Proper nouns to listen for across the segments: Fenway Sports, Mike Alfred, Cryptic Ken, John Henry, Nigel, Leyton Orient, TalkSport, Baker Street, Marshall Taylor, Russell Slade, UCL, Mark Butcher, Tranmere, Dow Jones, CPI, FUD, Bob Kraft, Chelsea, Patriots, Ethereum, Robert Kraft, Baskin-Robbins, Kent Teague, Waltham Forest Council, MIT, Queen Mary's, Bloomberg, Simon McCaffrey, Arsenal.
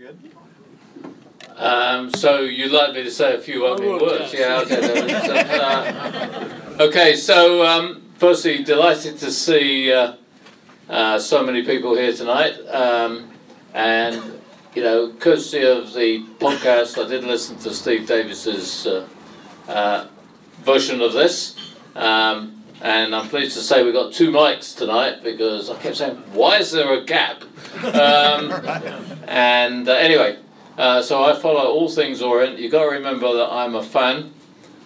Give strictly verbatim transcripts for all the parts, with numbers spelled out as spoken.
Good. Um, so you'd like me to say a few opening oh, words? Yeah, okay. Then. Uh, okay, so um, firstly, delighted to see uh, uh, so many people here tonight. Um, and, you know, courtesy of the podcast, I did listen to Steve Davis's uh, uh, version of this. Um, and I'm pleased to say we got two mics tonight because I kept saying, why is there a gap? Um, and uh, anyway... Uh, so I follow all things Orient. You've got to remember that I'm a fan.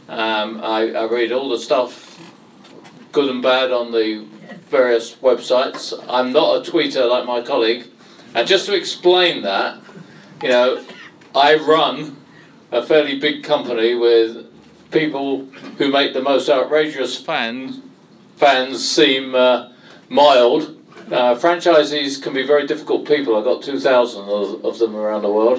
Um, I, I read all the stuff, good and bad, on the various websites. I'm not a tweeter like my colleague. And just to explain that, you know, I run a fairly big company with people who make the most outrageous fans, fans seem uh, mild. Uh, franchisees can be very difficult people. I've got two thousand of, of them around the world.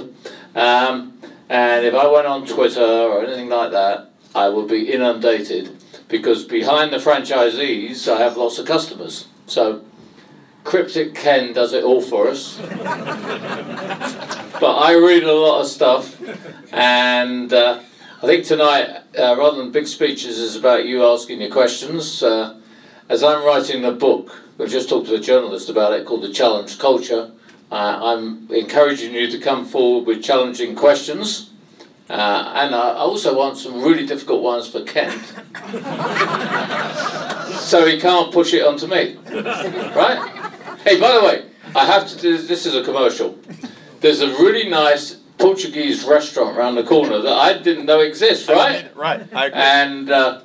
Um, and if I went on Twitter or anything like that, I would be inundated because behind the franchisees, I have lots of customers. So Cryptic Ken does it all for us. But I read a lot of stuff. And uh, I think tonight, uh, rather than big speeches, is about you asking your questions. Uh, as I'm writing a book, we've just talked to a journalist about it, called The Challenge Culture. Uh, I'm encouraging you to come forward with challenging questions. Uh, and I also want some really difficult ones for Kent. So he can't push it onto me. Right? Hey, by the way, I have to do this. This is a commercial. There's a really nice Portuguese restaurant around the corner that I didn't know exists, right? I right, I agree. And uh,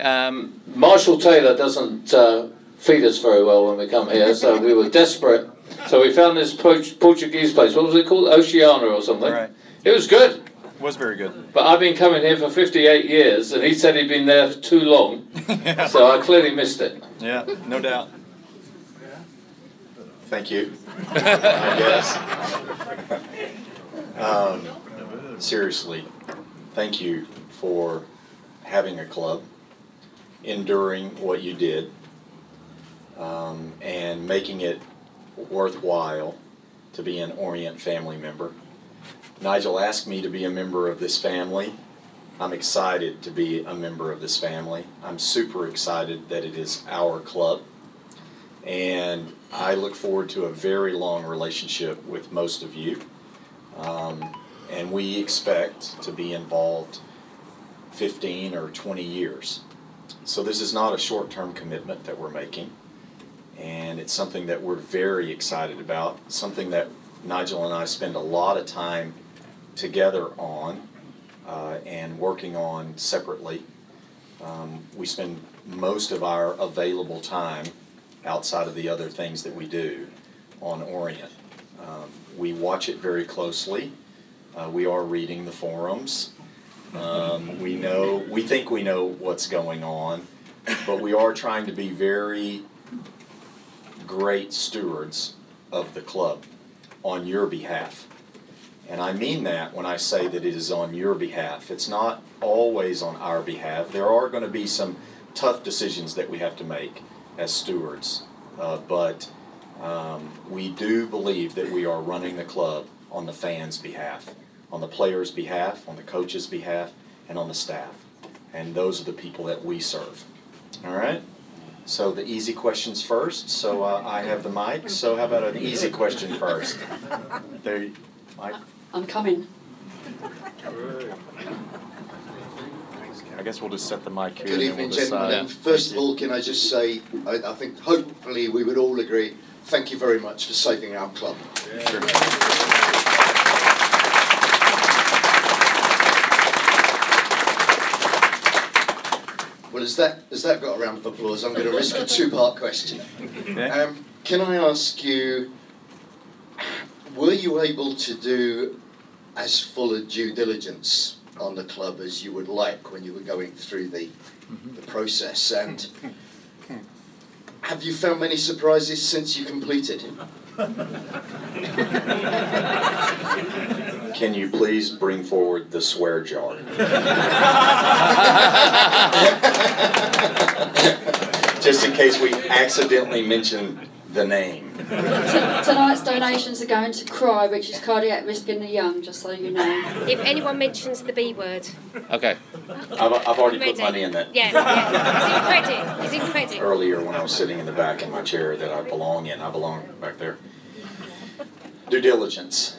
um, Marshall Taylor doesn't... Uh, feed us very well when we come here, so we were desperate. So we found this po- Portuguese place. What was it called? Oceana or something. Right. It was good. It was very good. But I've been coming here for fifty-eight years, and he said he'd been there for too long. Yeah. So I clearly missed it. Yeah, no doubt. Thank you. I guess. Um, seriously, thank you for having a club, enduring what you did, Um, and making it worthwhile to be an Orient family member. Nigel asked me to be a member of this family. I'm excited to be a member of this family. I'm super excited that it is our club. And I look forward to a very long relationship with most of you. Um, and we expect to be involved fifteen or twenty years. So this is not a short-term commitment that we're making. And it's something that we're very excited about, something that Nigel and I spend a lot of time together on uh, and working on separately. Um, we spend most of our available time outside of the other things that we do on Orient. Um, we watch it very closely. Uh, we are reading the forums. Um, we know, we think we know what's going on, but we are trying to be very great stewards of the club on your behalf. And I mean that when I say that it is on your behalf. It's not always on our behalf. There are going to be some tough decisions that we have to make as stewards, uh, but um, we do believe that we are running the club on the fans' behalf, on the players' behalf, on the coaches' behalf, and on the staff. And those are the people that we serve. All right? So the easy questions first. So uh, I have the mic. So how about an easy question first? There, you, Mike. I'm coming. I guess we'll just set the mic here. Good evening, we'll gentlemen. First of all, can I just say, I, I think hopefully we would all agree, thank you very much for saving our club. Yeah. Sure. Well, as that, as that got a round of applause, I'm going to risk a two-part question. Um, can I ask you, were you able to do as full a due diligence on the club as you would like when you were going through the, the process? And have you found many surprises since you completed? Can you please bring forward the swear jar? Just in case we accidentally mention the name. T- tonight's donations are going to C R Y, which is cardiac risk in the young, just so you know. If anyone mentions the B word. Okay. I've, I've already ready. put money in that. Yeah, yeah. It's in credit. It's in credit. Earlier when I was sitting in the back in my chair that I belong in, I belong back there. Due diligence.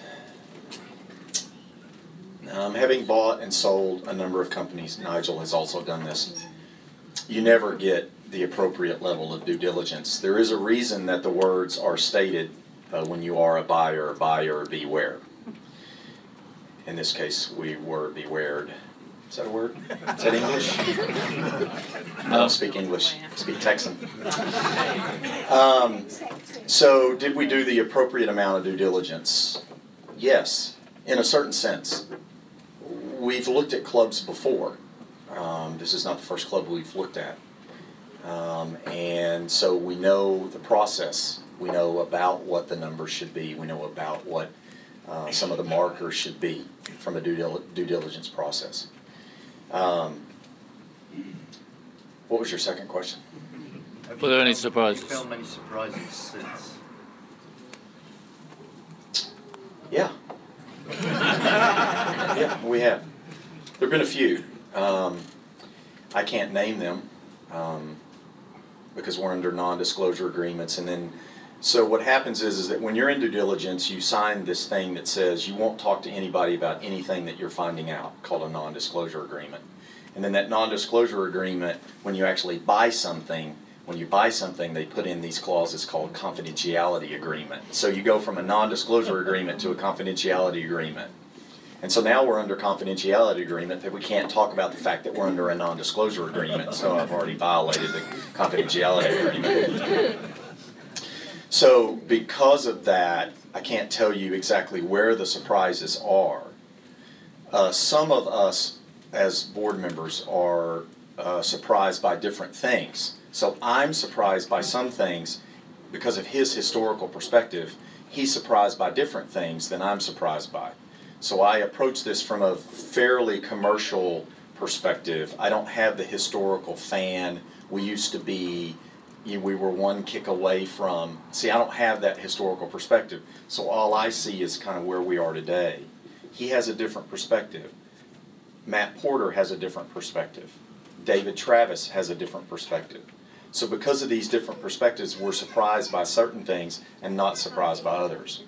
Um, having bought and sold a number of companies, Nigel has also done this. You never get the appropriate level of due diligence. There is a reason that the words are stated uh, when you are a buyer, buyer beware. In this case, we were bewared. Is that a word? Is that English? I don't speak English. I speak Texan. Um, so did we do the appropriate amount of due diligence? Yes, in a certain sense. We've looked at clubs before. Um, this is not the first club we've looked at. Um, and so we know the process. We know about what the numbers should be. We know about what uh, some of the markers should be from a due, dil- due diligence process. Um, what was your second question? Were there any surprises? Have you found many surprises since? Yeah. yeah, we have. There have been a few. Um, I can't name them. Um, because we're under non-disclosure agreements, and then so what happens is is that when you're in due diligence, you sign this thing that says you won't talk to anybody about anything that you're finding out, called a non-disclosure agreement. And then that non-disclosure agreement, when you actually buy something, when you buy something, they put in these clauses called confidentiality agreement. So you go from a non-disclosure agreement to a confidentiality agreement. And so now we're under confidentiality agreement that we can't talk about the fact that we're under a non-disclosure agreement. So I've already violated the confidentiality agreement. So because of that, I can't tell you exactly where the surprises are. Uh, some of us as board members are uh, surprised by different things. So I'm surprised by some things because of his historical perspective. He's surprised by different things than I'm surprised by. So I approach this from a fairly commercial perspective. I don't have the historical fan. We used to be, you know, we were one kick away from. See, I don't have that historical perspective. So all I see is kind of where we are today. He has a different perspective. Matt Porter has a different perspective. David Travis has a different perspective. So because of these different perspectives, we're surprised by certain things and not surprised by others.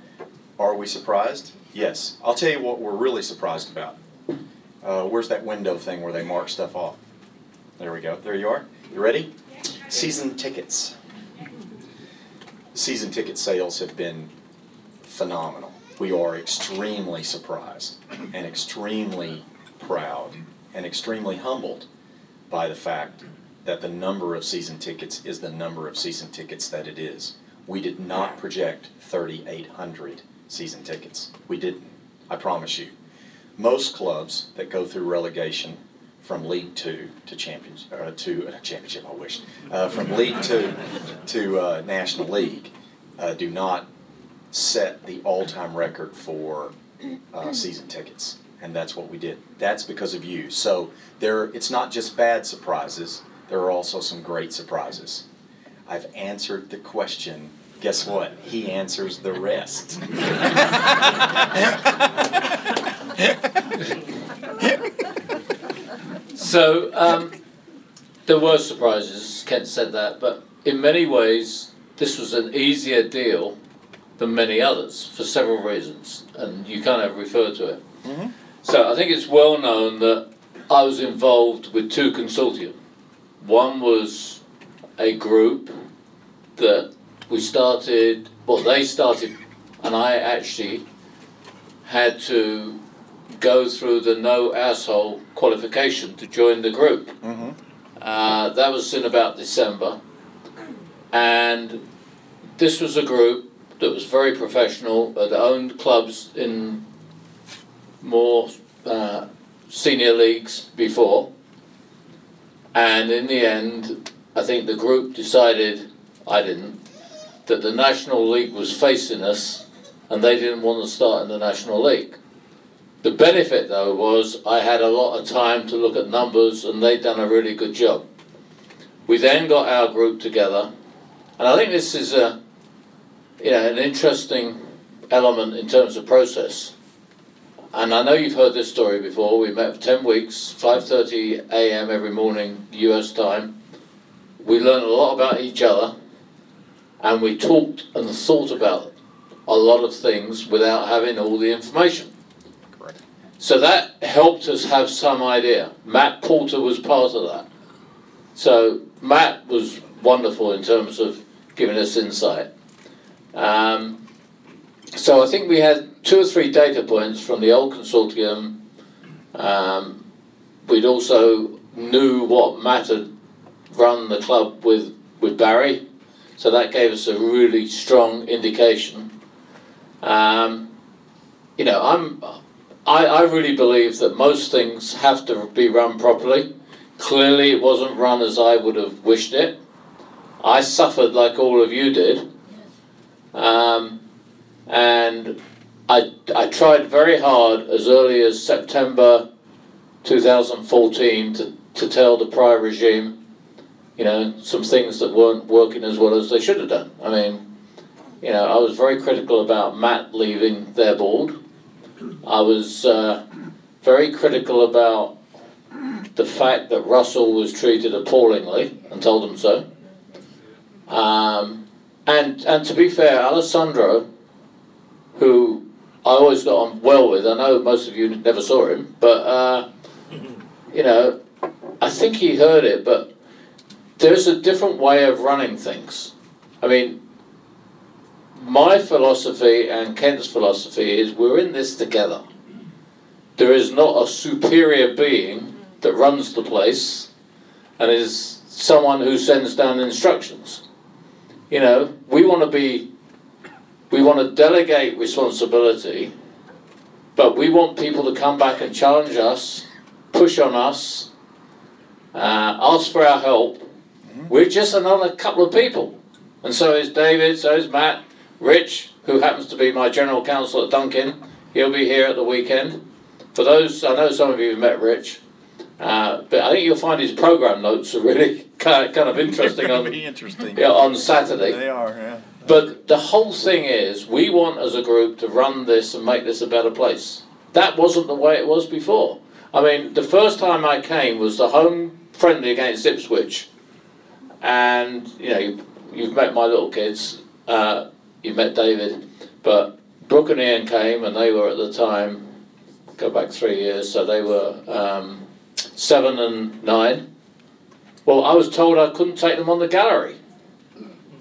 Are we surprised? Yes. I'll tell you what we're really surprised about. Uh, where's that window thing where they mark stuff off? There we go. There you are. You ready? Season tickets. Season ticket sales have been phenomenal. We are extremely surprised and extremely proud and extremely humbled by the fact that the number of season tickets is the number of season tickets that it is. We did not project thirty-eight hundred season tickets. We didn't, I promise you. Most clubs that go through relegation from League Two to Champions, uh, to uh, Championship, I wish, uh, from League Two to uh, National League, uh, do not set the all-time record for uh, season tickets, and that's what we did. That's because of you. So there, it's not just bad surprises. There are also some great surprises. I've answered the question. Guess what? He answers the rest. So, um, there were surprises, Ken said that, but in many ways, this was an easier deal than many others for several reasons, and you kind of referred to it. Mm-hmm. So I think it's well known that I was involved with two consortium. One was a group that we started, well, they started, and I actually had to go through the no asshole qualification to join the group. Mm-hmm. Uh, that was in about December. And this was a group that was very professional, that owned clubs in more uh, senior leagues before. And in the end, I think the group decided, I didn't, that the National League was facing us and they didn't want to start in the National League. The benefit, though, was I had a lot of time to look at numbers and they'd done a really good job. We then got our group together, and I think this is a you know, an interesting element in terms of process. And I know you've heard this story before. We met for ten weeks, five thirty a.m. every morning, U S time. We learned a lot about each other, and we talked and thought about a lot of things without having all the information. Correct. So that helped us have some idea. Matt Porter was part of that. So Matt was wonderful in terms of giving us insight. Um, so I think we had two or three data points from the old consortium. Um, we'd also knew what Matt had run the club with, with Barry. So that gave us a really strong indication. Um, you know, I'm, I, I really believe that most things have to be run properly. Clearly it wasn't run as I would have wished it. I suffered like all of you did. Um, and I, I tried very hard as early as September twenty fourteen to, to tell the prior regime, you know, some things that weren't working as well as they should have done. I mean, you know, I was very critical about Matt leaving their board. I was uh, very critical about the fact that Russell was treated appallingly, and told them so. Um, and and to be fair, Alessandro, who I always got on well with, I know most of you never saw him, but, uh, you know, I think he heard it, but there's a different way of running things. I mean, my philosophy and Kent's philosophy is we're in this together. There is not a superior being that runs the place and is someone who sends down instructions. You know, we want to be, we want to delegate responsibility, but we want people to come back and challenge us, push on us, uh, ask for our help. We're just another couple of people. And so is David, so is Matt, Rich, who happens to be my general counsel at Dunkin'. He'll be here at the weekend. For those, I know some of you have met Rich, uh, but I think you'll find his program notes are really kind of, kind of interesting, on, be interesting. Yeah, on Saturday. They are, yeah. But the whole thing is, we want as a group to run this and make this a better place. That wasn't the way it was before. I mean, the first time I came was the home friendly against Ipswich. And, you know, you, you've met my little kids, uh, you've met David, but Brooke and Ian came, and they were at the time, go back three years, so they were um, seven and nine. Well, I was told I couldn't take them on the gallery.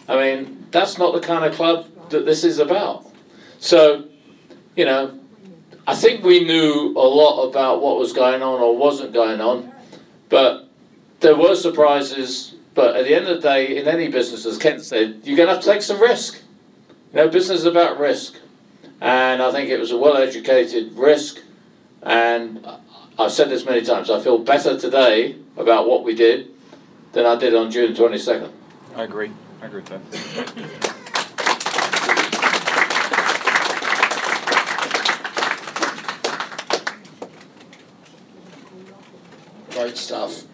I mean, that's not the kind of club that this is about. So, you know, I think we knew a lot about what was going on or wasn't going on, but there were surprises. But at the end of the day, in any business, as Kent said, you're going to have to take some risk. You know, business is about risk. And I think it was a well-educated risk. And I've said this many times, I feel better today about what we did than I did on June twenty-second. I agree. I agree with that. Great stuff.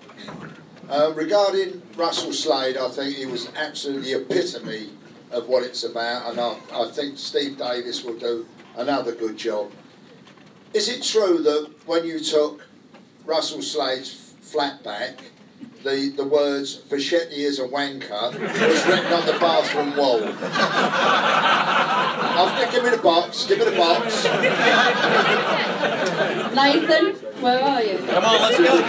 Uh, regarding Russell Slade, I think he was absolutely the epitome of what it's about, and I, I think Steve Davis will do another good job. Is it true that when you took Russell Slade's flat back, the, the words "Vachette is a wanker" was written on the bathroom wall? After, give me the box, give me the box. Nathan, where are you? Come on, let's go.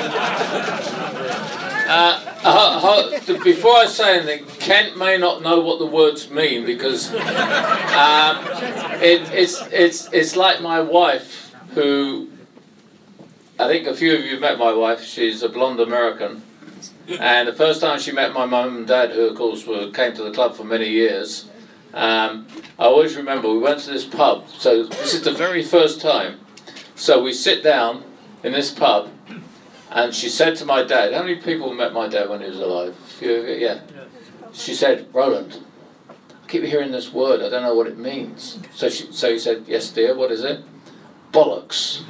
Uh, ho, ho, before I say anything, Kent may not know what the words mean, because um, it, it's it's it's like my wife, who I think a few of you have met my wife. She's a blonde American, and the first time she met my mum and dad, who of course were came to the club for many years, um, I always remember we went to this pub. So this is the very first time. So we sit down in this pub. And she said to my dad, how many people met my dad when he was alive? A few of you? Yeah. She said, "Roland, I keep hearing this word, I don't know what it means." So she, so he said, "Yes, dear, what is it?" "Bollocks."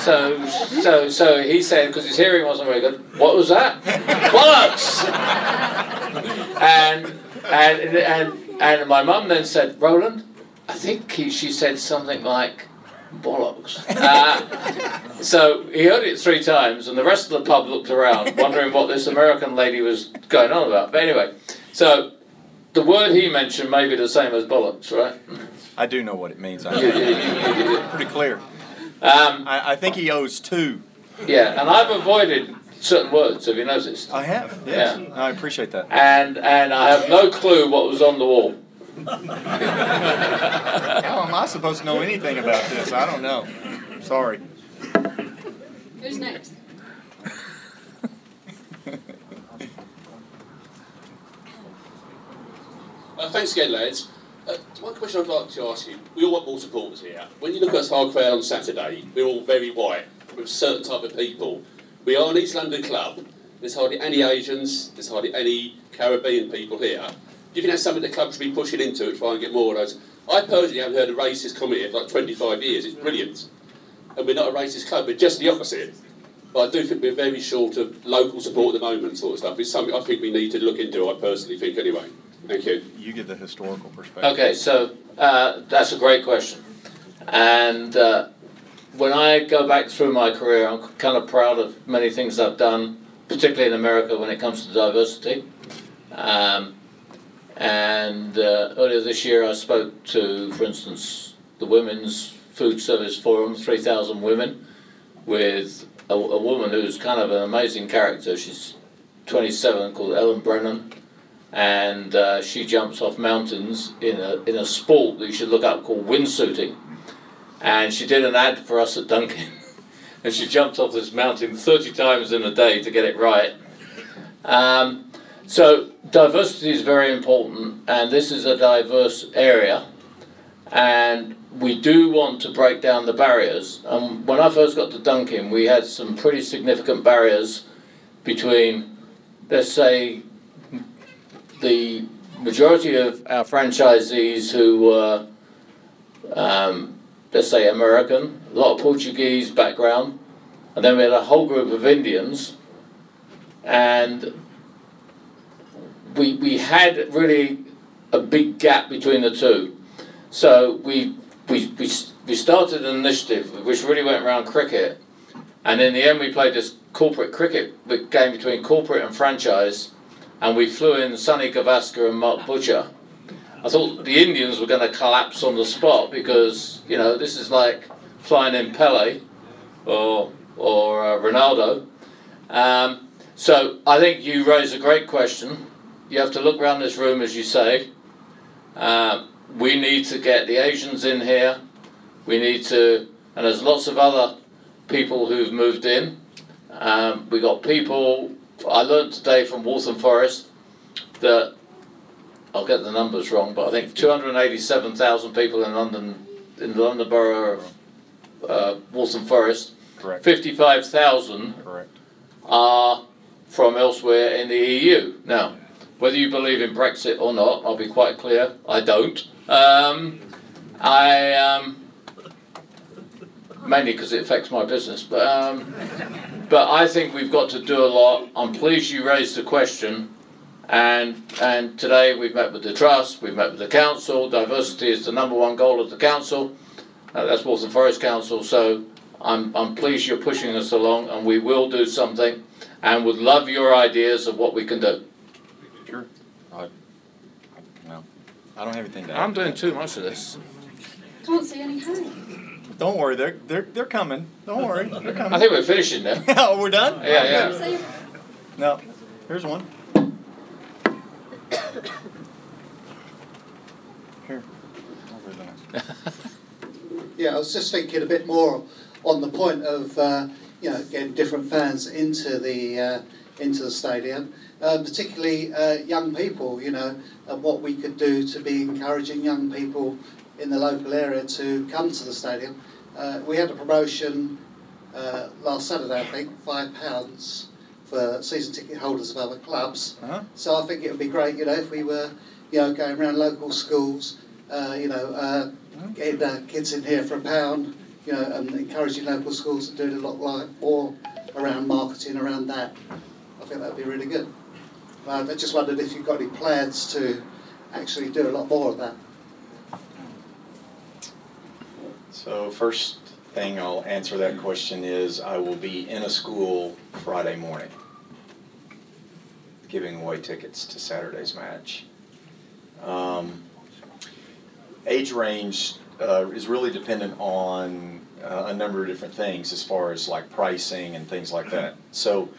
so so so he said, because his hearing wasn't very good, "What was that?" "Bollocks!" and, and and And my mum then said, Roland, I think he, she said something like, bollocks. Uh, so he heard it three times, and the rest of the pub looked around, wondering what this American lady was going on about. But anyway, so the word he mentioned may be the same as bollocks, right? I do know what it means. I know. Pretty clear. Um, I, I think he owes two. Yeah, and I've avoided certain words, have you noticed? I have, yes. Yeah. I appreciate that. And and I have no clue what was on the wall. How am I supposed to know anything about this? I don't know. Sorry. Who's next? uh, thanks again, lads. Uh, one question I'd like to ask you. We all want more supporters here. When you look at us hardcore on Saturday, we're all very white, with a certain type of people. We are an East London club. There's hardly any Asians, there's hardly any Caribbean people here. Do you think that's something the club should be pushing into to try and get more of those? I personally haven't heard a racist comment here for like twenty-five years. It's brilliant. And we're not a racist club, we're just the opposite. But I do think we're very short of local support at the moment, sort of stuff. It's something I think we need to look into, I personally think, anyway. Thank you. You give the historical perspective. Okay, so uh, that's a great question. And uh, when I go back through my career, I'm kind of proud of many things I've done, particularly in America when it comes to diversity. Um, And uh, earlier this year I spoke to, for instance, the Women's Food Service Forum, three thousand women, with a, a woman who's kind of an amazing character. She's twenty-seven, called Ellen Brennan, and uh, she jumps off mountains in a, in a sport that you should look up called windsuiting. And she did an ad for us at Dunkin', and she jumped off this mountain thirty times in a day to get it right. Um, So diversity is very important, and this is a diverse area, and we do want to break down the barriers. And when I first got to Dunkin', we had some pretty significant barriers between, let's say, the majority of our franchisees who were, um, let's say, American, a lot of Portuguese background, and then we had a whole group of Indians, and We we had really a big gap between the two, so we we we we started an initiative which really went around cricket, and in the end we played this corporate cricket game between corporate and franchise, and we flew in Sonny Gavaskar and Mark Butcher. I thought the Indians were going to collapse on the spot because you know this is like flying in Pele, or or uh, Ronaldo. Um, so I think you raise a great question. You have to look around this room, as you say. Uh, we need to get the Asians in here. We need to, and there's lots of other people who've moved in. Um, we got people, I learned today from Waltham Forest that, I'll get the numbers wrong, but I think two hundred eighty-seven thousand people in London, in the London Borough of uh, Waltham Forest. Correct. fifty-five thousand are from elsewhere in the E U now. Whether you believe in Brexit or not, I'll be quite clear, I don't. Um, I, um, mainly because it affects my business, but um, but I think we've got to do a lot. I'm pleased you raised the question, and and today we've met with the Trust, we've met with the Council. Diversity is the number one goal of the Council. Uh, that's Waltham Forest Council, so I'm I'm pleased you're pushing us along, and we will do something, and would love your ideas of what we can do. Sure. I, no, I don't have anything to add. I'm doing too much of this. I can't see any hands. Don't worry, they're they're they're coming. Don't worry, they're coming. I think we're finishing now. Oh, we're done. Yeah, yeah. yeah. No, here's one. Here, over the next. Yeah, I was just thinking a bit more on the point of uh, you know getting different fans into the uh, into the stadium. Uh, particularly uh, young people, you know, and what we could do to be encouraging young people in the local area to come to the stadium. Uh, we had a promotion uh, last Saturday, I think, five pounds for season ticket holders of other clubs. Uh-huh. So I think it would be great, you know, if we were, you know, going around local schools, uh, you know, uh, getting uh, kids in here for a pound, you know, and encouraging local schools to do it a lot like, or around marketing, around that. I think that would be really good. I just wondered if you've got any plans to actually do a lot more of that. So first thing I'll answer that question is I will be in a school Friday morning giving away tickets to Saturday's match. Um, age range uh, is really dependent on uh, a number of different things as far as like pricing and things like that. So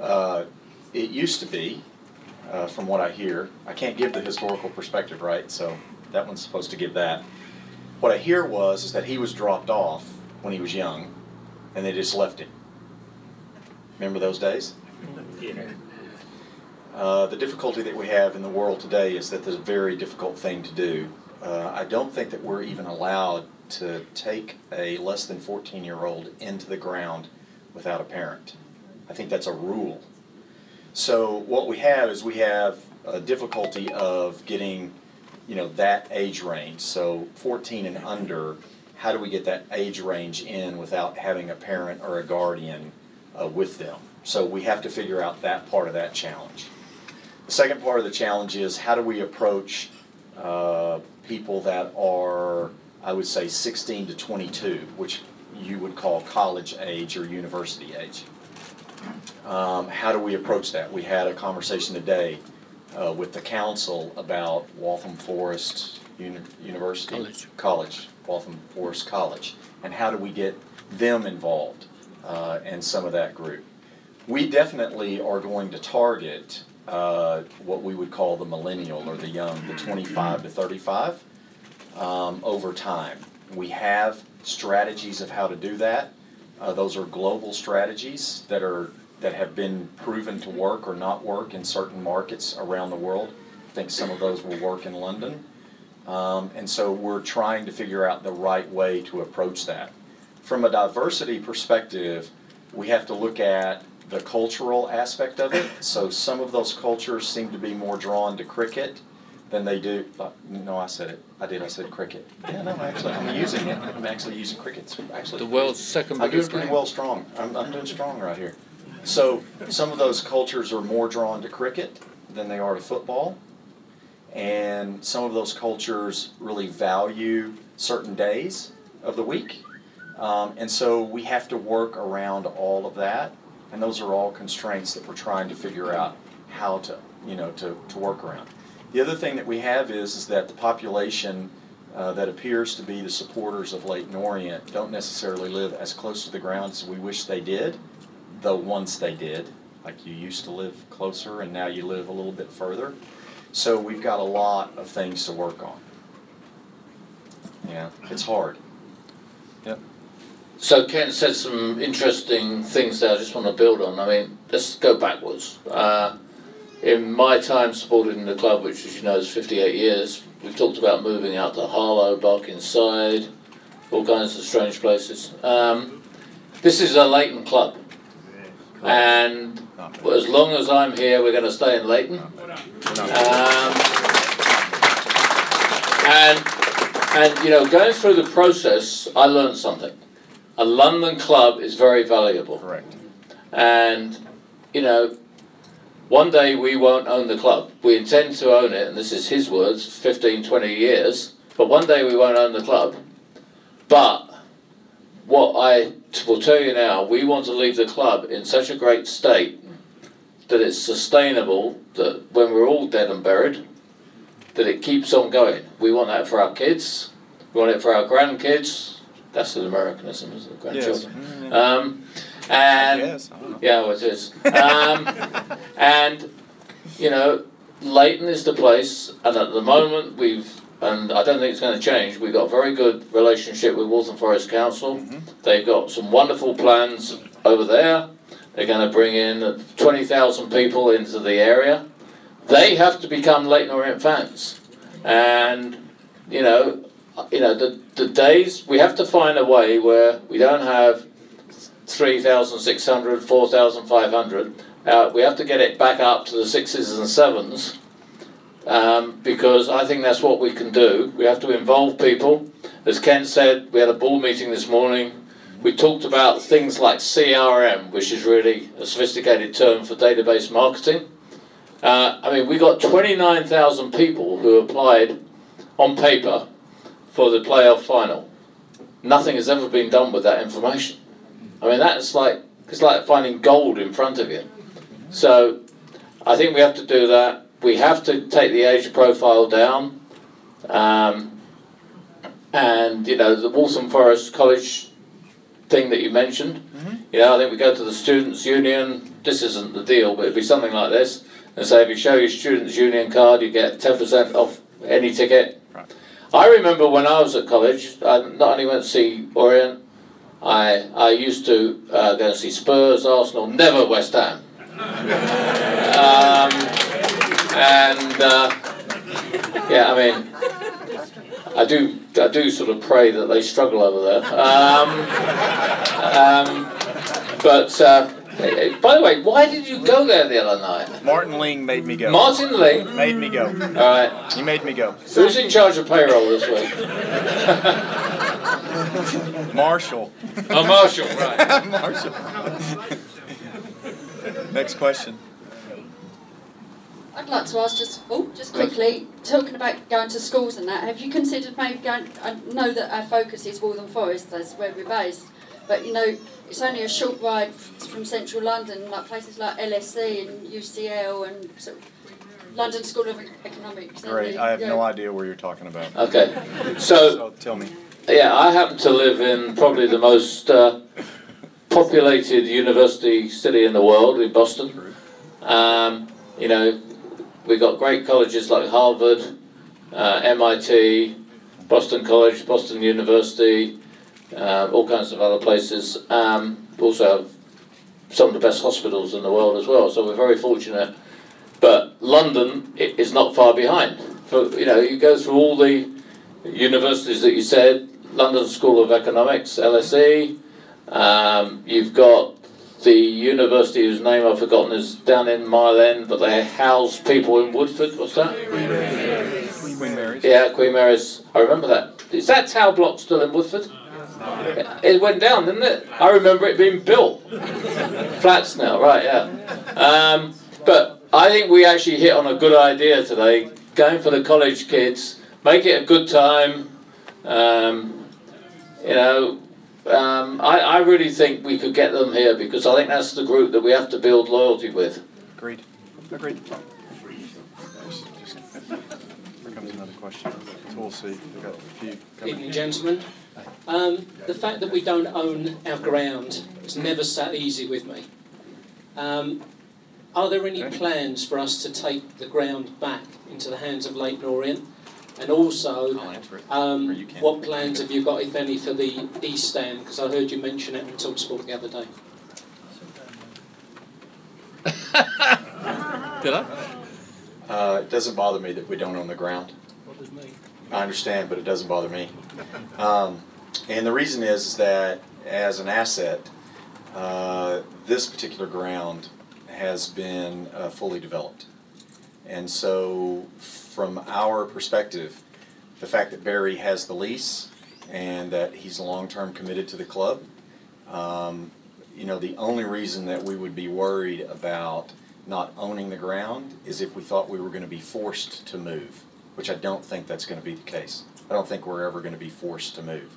uh, it used to be, uh, from what I hear, I can't give the historical perspective, right? So that one's supposed to give that. What I hear was is that he was dropped off when he was young, and they just left him. Remember those days? Yeah. Uh, the difficulty that we have in the world today is that there's a very difficult thing to do. Uh, I don't think that we're even allowed to take a less than fourteen-year-old into the ground without a parent. I think that's a rule. So what we have is we have a difficulty of getting, you know, that age range. So fourteen and under, how do we get that age range in without having a parent or a guardian uh, with them? So we have to figure out that part of that challenge. The second part of the challenge is how do we approach uh, people that are, I would say, sixteen to twenty-two, which you would call college age or university age. Um, how do we approach that? We had a conversation today Uh, with the council about Waltham Forest Uni- University College. College, Waltham Forest College, and how do we get them involved uh, in some of that group. We definitely are going to target uh, what we would call the millennial or the young, the twenty-five to thirty-five, um, over time. We have strategies of how to do that. Uh, those are global strategies that are that have been proven to work or not work in certain markets around the world. I think some of those will work in London. Um, and so we're trying to figure out the right way to approach that. From a diversity perspective, we have to look at the cultural aspect of it. So some of those cultures seem to be more drawn to cricket than they do. No, I said it. I did. I said cricket. Yeah, no, actually, I'm using it. I'm actually using cricket. Actually, the world's second biggest game. I'm doing pretty well strong. I'm, I'm doing strong right here. So some of those cultures are more drawn to cricket than they are to football, and some of those cultures really value certain days of the week, um, and so we have to work around all of that, and those are all constraints that we're trying to figure out how to, you know, to, to work around. The other thing that we have is, is that the population uh, that appears to be the supporters of Leyton Orient don't necessarily live as close to the ground as we wish they did. Though once they did, like you used to live closer and now you live a little bit further. So we've got a lot of things to work on. Yeah, it's hard. Yep. So Ken said some interesting things there I just want to build on. I mean, let's go backwards. Uh, in my time supporting the club, which as you know is fifty-eight years, we've talked about moving out to Harlow, Barkingside, all kinds of strange places. Um, this is a Leyton club. And as long as I'm here, we're going to stay in Leyton. Um, and, and, you know, going through the process, I learned something. A London club is very valuable. Correct. And, you know, one day we won't own the club. We intend to own it, and this is his words, fifteen, twenty years. But one day we won't own the club. But what I t- will tell you now, we want to leave the club in such a great state that it's sustainable, that when we're all dead and buried, that it keeps on going. We want that for our kids. We want it for our grandkids. That's an Americanism, isn't it? Grandchildren. Yes. Mm, yeah. Um, and, yes, I don't know. Yeah, well, it is. Um, and, you know, Leyton is the place, and at the moment we've And I don't think it's going to change. We've got a very good relationship with Waltham Forest Council. Mm-hmm. They've got some wonderful plans over there. They're going to bring in twenty thousand people into the area. They have to become Leyton Orient fans. And, you know, you know the, the days, we have to find a way where we don't have three thousand six hundred, four thousand five hundred. Uh, we have to get it back up to the sixes and sevens. Um, because I think that's what we can do. We have to involve people. As Ken said, we had a board meeting this morning. We talked about things like C R M, which is really a sophisticated term for database marketing. Uh, I mean, we got twenty-nine thousand people who applied on paper for the playoff final. Nothing has ever been done with that information. I mean, that's like, it's like finding gold in front of you. So I think we have to do that. We have to take the age profile down. Um, and, you know, the Waltham Forest College thing that you mentioned, mm-hmm. you know, I think we go to the Students' Union. This isn't the deal, but it'd be something like this. And say, so if you show your Students' Union card, you get ten percent off any ticket. Right. I remember when I was at college, I not only went to see Orient, I I used to uh, go and see Spurs, Arsenal, never West Ham. um, and, uh, yeah, I mean, I do I do sort of pray that they struggle over there. Um, um, but... Uh, by the way, why did you go there the other night? Martin Ling made me go. Martin Ling? Made me go. All right. He made me go. Who's in charge of payroll this week? Marshall. Oh, Marshall, right. Marshall. Next question. I'd like to ask just, oh, just quickly, talking about going to schools and that, have you considered maybe going, I know that our focus is Waltham Forest, that's where we're based, but you know, it's only a short ride from central London, like places like L S E and U C L and sort of London School of Economics. Great, I have yeah. no idea where you're talking about. Okay, so, so tell me. Yeah, I happen to live in probably the most uh, populated university city in the world, in Boston. Um, you know, we've got great colleges like Harvard, uh, M I T, Boston College, Boston University. Uh, all kinds of other places. Um, we also have some of the best hospitals in the world as well, so we're very fortunate. But London is not far behind. For, you know, you go through all the universities that you said, London School of Economics, L S E. Um, you've got the university whose name I've forgotten is down in Mile End, but they house people in Woodford. What's that? Queen Mary's. Queen Mary's. Yeah, Queen Mary's. I remember that. Is that tower block still in Woodford? It went down, didn't it? I remember it being built. Flats now, right, yeah. Um, but I think we actually hit on a good idea today, going for the college kids, make it a good time. Um, you know, um, I, I really think we could get them here because I think that's the group that we have to build loyalty with. Agreed. Agreed. Here comes another question. We'll see. We've got a few coming. Evening, gentlemen. Um, the fact that we don't own our ground has never sat easy with me. Um, are there any plans for us to take the ground back into the hands of Lake Norian? And also, um, what plans have you got, if any, for the East Stand? Because I heard you mention it on TalkSport the other day. Did I? Uh, it doesn't bother me that we don't own the ground. What does it mean? I understand, but it doesn't bother me. Um, and the reason is, is that as an asset, uh, this particular ground has been uh, fully developed. And so from our perspective, the fact that Barry has the lease and that he's long-term committed to the club, um, you know, the only reason that we would be worried about not owning the ground is if we thought we were going to be forced to move, which I don't think that's going to be the case. I don't think we're ever going to be forced to move.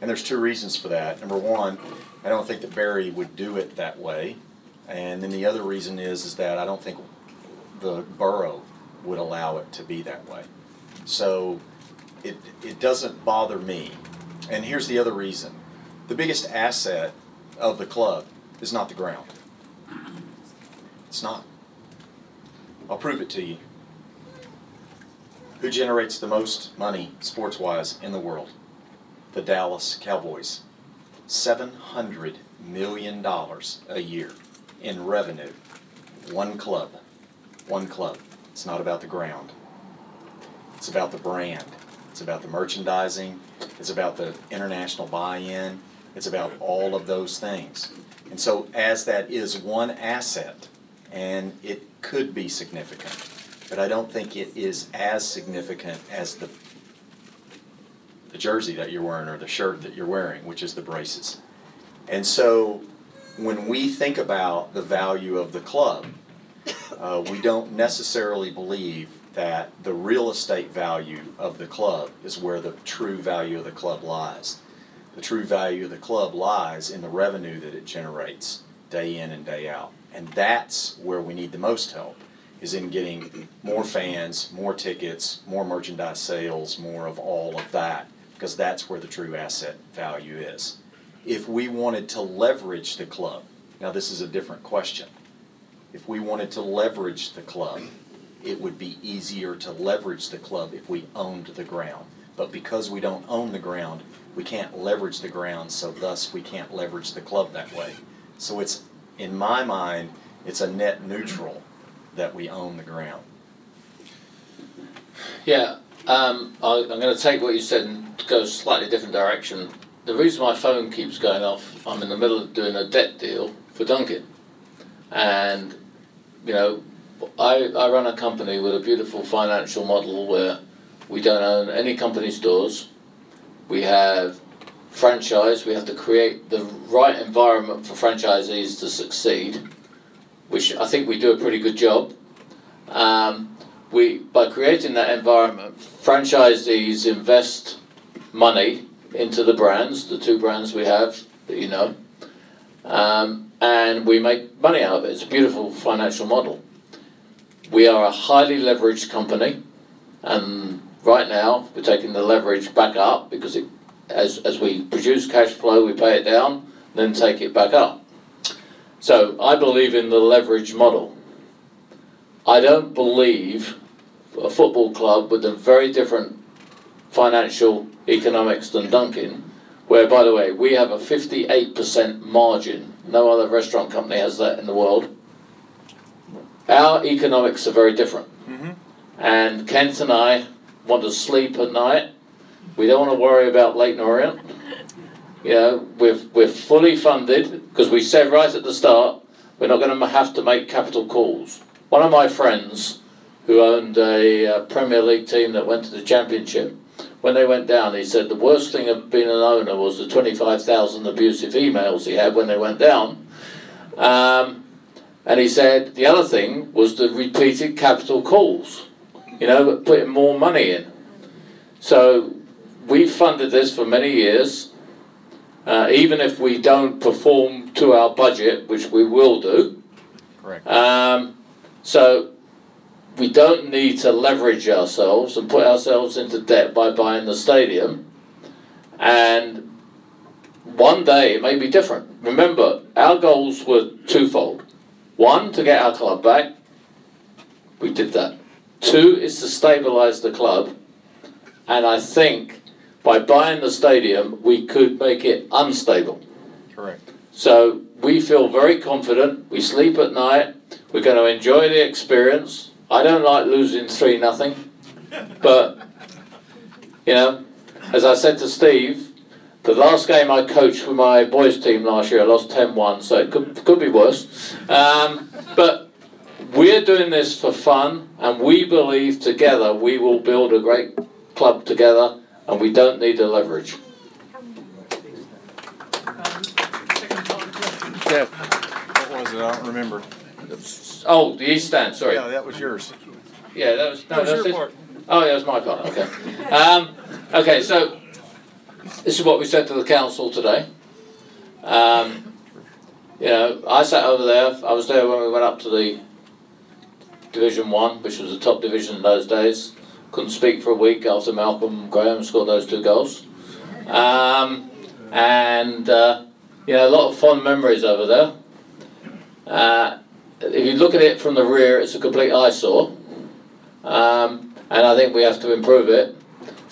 And there's two reasons for that. Number one, I don't think that Barry would do it that way. And then the other reason is, is that I don't think the borough would allow it to be that way. So it, it doesn't bother me. And here's the other reason. The biggest asset of the club is not the ground. It's not. I'll prove it to you. Who generates the most money, sports-wise, in the world? The Dallas Cowboys. seven hundred million dollars a year in revenue. One club. One club. It's not about the ground. It's about the brand. It's about the merchandising. It's about the international buy-in. It's about all of those things. And so as that is one asset, and it could be significant, but I don't think it is as significant as the the jersey that you're wearing or the shirt that you're wearing, which is the braces. And so when we think about the value of the club, Uh, we don't necessarily believe that the real estate value of the club is where the true value of the club lies. The true value of the club lies in the revenue that it generates day in and day out. And that's where we need the most help, is in getting more fans, more tickets, more merchandise sales, more of all of that, because that's where the true asset value is. If we wanted to leverage the club, now this is a different question. If we wanted to leverage the club, it would be easier to leverage the club if we owned the ground. But because we don't own the ground, we can't leverage the ground, so thus we can't leverage the club that way. So it's, in my mind, it's a net neutral that we own the ground. Yeah, um, I, I'm going to take what you said and go a slightly different direction. The reason my phone keeps going off, I'm in the middle of doing a debt deal for Dunkin'. And, you know, I, I run a company with a beautiful financial model where we don't own any company stores. We have franchise. We have to create the right environment for franchisees to succeed, which I think we do a pretty good job. Um, we by creating that environment, franchisees invest money into the brands, the two brands we have, that you know, um, and we make money out of it. It's a beautiful financial model. We are a highly leveraged company, and right now we're taking the leverage back up because it, as as we produce cash flow, we pay it down, then take it back up. So I believe in the leverage model. I don't believe a football club with a very different financial economics than Dunkin', where, by the way, we have a fifty-eight percent margin. No other restaurant company has that in the world. Our economics are very different. Mm-hmm. And Kent and I want to sleep at night. We don't want to worry about Leyton Orient. You know, we're, we're fully funded, because we said right at the start, we're not going to have to make capital calls. One of my friends who owned a uh, Premier League team that went to the Championship, when they went down, he said the worst thing of being an owner was the twenty-five thousand abusive emails he had when they went down. Um, and he said the other thing was the repeated capital calls, you know, putting more money in. So we funded this for many years. Uh, even if we don't perform to our budget, which we will do. Correct. Um, so we don't need to leverage ourselves and put ourselves into debt by buying the stadium. And one day it may be different. Remember, our goals were twofold. One, to get our club back. We did that. Two is to stabilise the club. And I think by buying the stadium, we could make it unstable. Correct. So we feel very confident. We sleep at night. We're going to enjoy the experience. I don't like losing three nothing. But, you know, as I said to Steve, the last game I coached with my boys' team last year, I lost ten one, so it could, could be worse. Um, but we're doing this for fun, and we believe together we will build a great club together. And we don't need the leverage. Yeah. What was it? I don't remember. Oh, the East Stand, sorry. Yeah, that was yours. Yeah, that was... No, that was your this. part. Oh, yeah, that was my part, okay. Um, okay, so this is what we said to the council today. Um, you know, I sat over there. I was there when we went up to the Division One, which was the top division in those days. Couldn't speak for a week after Malcolm Graham scored those two goals. Um, and, uh, you know, a lot of fond memories over there. Uh, if you look at it from the rear, it's a complete eyesore. Um, and I think we have to improve it.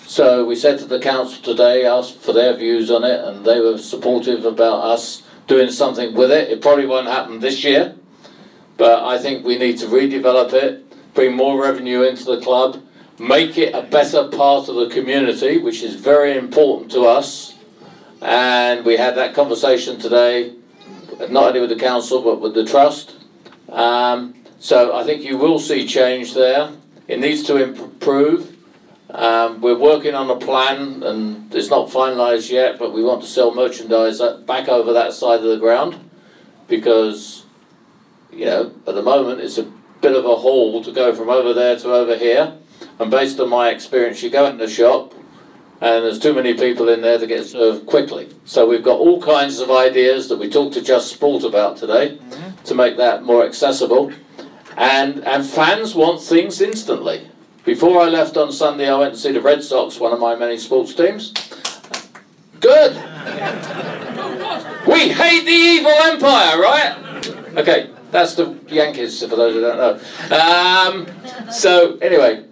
So we said to the council today, asked for their views on it, and they were supportive about us doing something with it. It probably won't happen this year, but I think we need to redevelop it, bring more revenue into the club, make it a better part of the community, which is very important to us. And we had that conversation today, not only with the council, but with the trust. Um, so I think you will see change there. It needs to improve. Um, we're working on a plan, and it's not finalised yet, but we want to sell merchandise back over that side of the ground because, you know, at the moment it's a bit of a haul to go from over there to over here. And based on my experience, you go into the shop and there's too many people in there to get served quickly. So we've got all kinds of ideas that we talked to Just Sport about today mm-hmm. to make that more accessible. And and fans want things instantly. Before I left on Sunday, I went to see the Red Sox, one of my many sports teams. Good. We hate the evil empire, right? Okay, that's the Yankees, for those who don't know. Um, so anyway,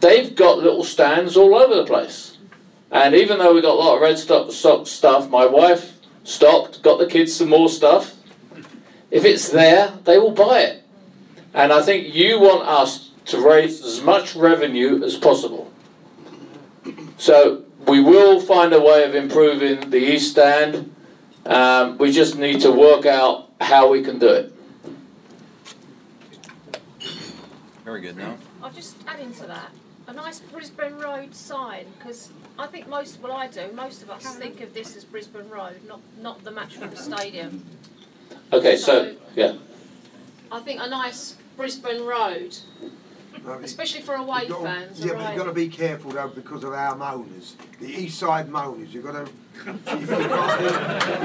they've got little stands all over the place. And even though we got a lot of Red Sox stuff, my wife stopped, got the kids some more stuff. If it's there, they will buy it. And I think you want us to raise as much revenue as possible. So we will find a way of improving the East Stand. Um, we just need to work out how we can do it. Very good. Now, I'll just add into that. A nice Brisbane Road sign, because I think most, well I do, most of us think of this as Brisbane Road, not not the Matchroom Stadium. Okay, so, so, yeah. I think a nice Brisbane Road, no, especially for away fans. To, yeah, right? But you've got to be careful though because of our moaners, the East Side moaners. You've got to, you've got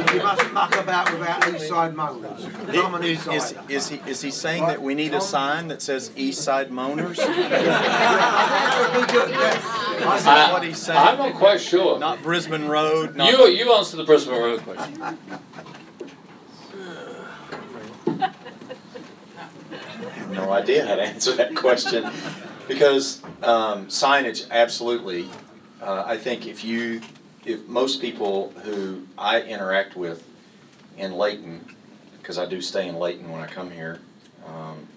to you mustn't muck about with our East Side moaners. I'm an East is, Sider. Is, is, he, is he saying right, that we need Tom? A sign that says East Side moaners? Yeah, I think that would be good, yes. That's uh, what he's saying. I'm not quite sure. Not Brisbane Road. Not you, you answer the Brisbane Road question. I have no idea how to answer that question because um, signage, absolutely. Uh, I think if you, if most people who I interact with in Leyton, because I do stay in Leyton when I come here, um,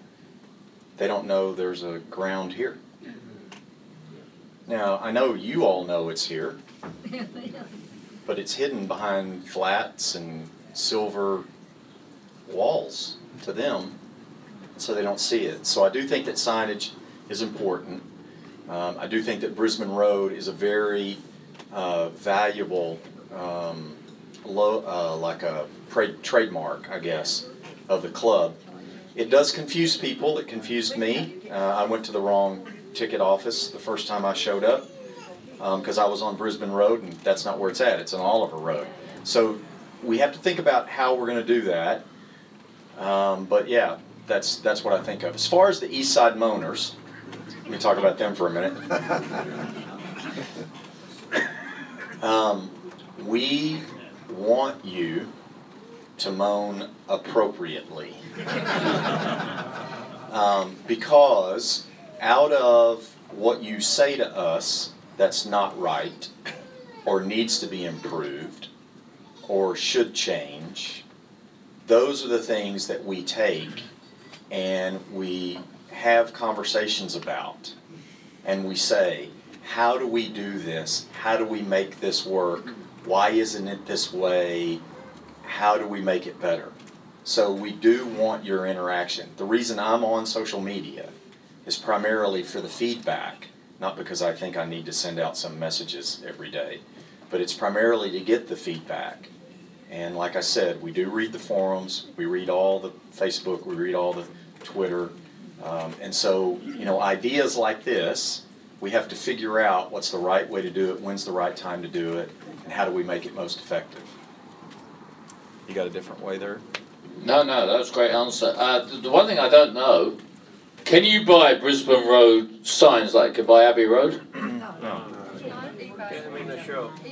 they don't know there's a ground here. Now, I know you all know it's here, but it's hidden behind flats and silver walls to them, so they don't see it. So I do think that signage is important. Um, I do think that Brisbane Road is a very uh, valuable, um, low, uh, like a pra- trademark, I guess, of the club. It does confuse people. It confused me. Uh, I went to the wrong ticket office the first time I showed up because um, I was on Brisbane Road and that's not where it's at. It's on Oliver Road. So we have to think about how we're going to do that. Um, but yeah, that's that's what I think of. As far as the East Side Moaners, let me talk about them for a minute. um, we want you to moan appropriately um, because out of what you say to us that's not right or needs to be improved or should change, those are the things that we take and we have conversations about and we say, how do we do this? How do we make this work? Why isn't it this way? How do we make it better? So we do want your interaction. The reason I'm on social media is primarily for the feedback, not because I think I need to send out some messages every day, but it's primarily to get the feedback. And like I said, we do read the forums, we read all the Facebook, we read all the Twitter, um, and so, you know, ideas like this, we have to figure out what's the right way to do it, when's the right time to do it, and how do we make it most effective. You got a different way there? No, no, that was a great answer. Uh, the one thing I don't know, can you buy Brisbane Road signs like you could buy Abbey Road? No. No.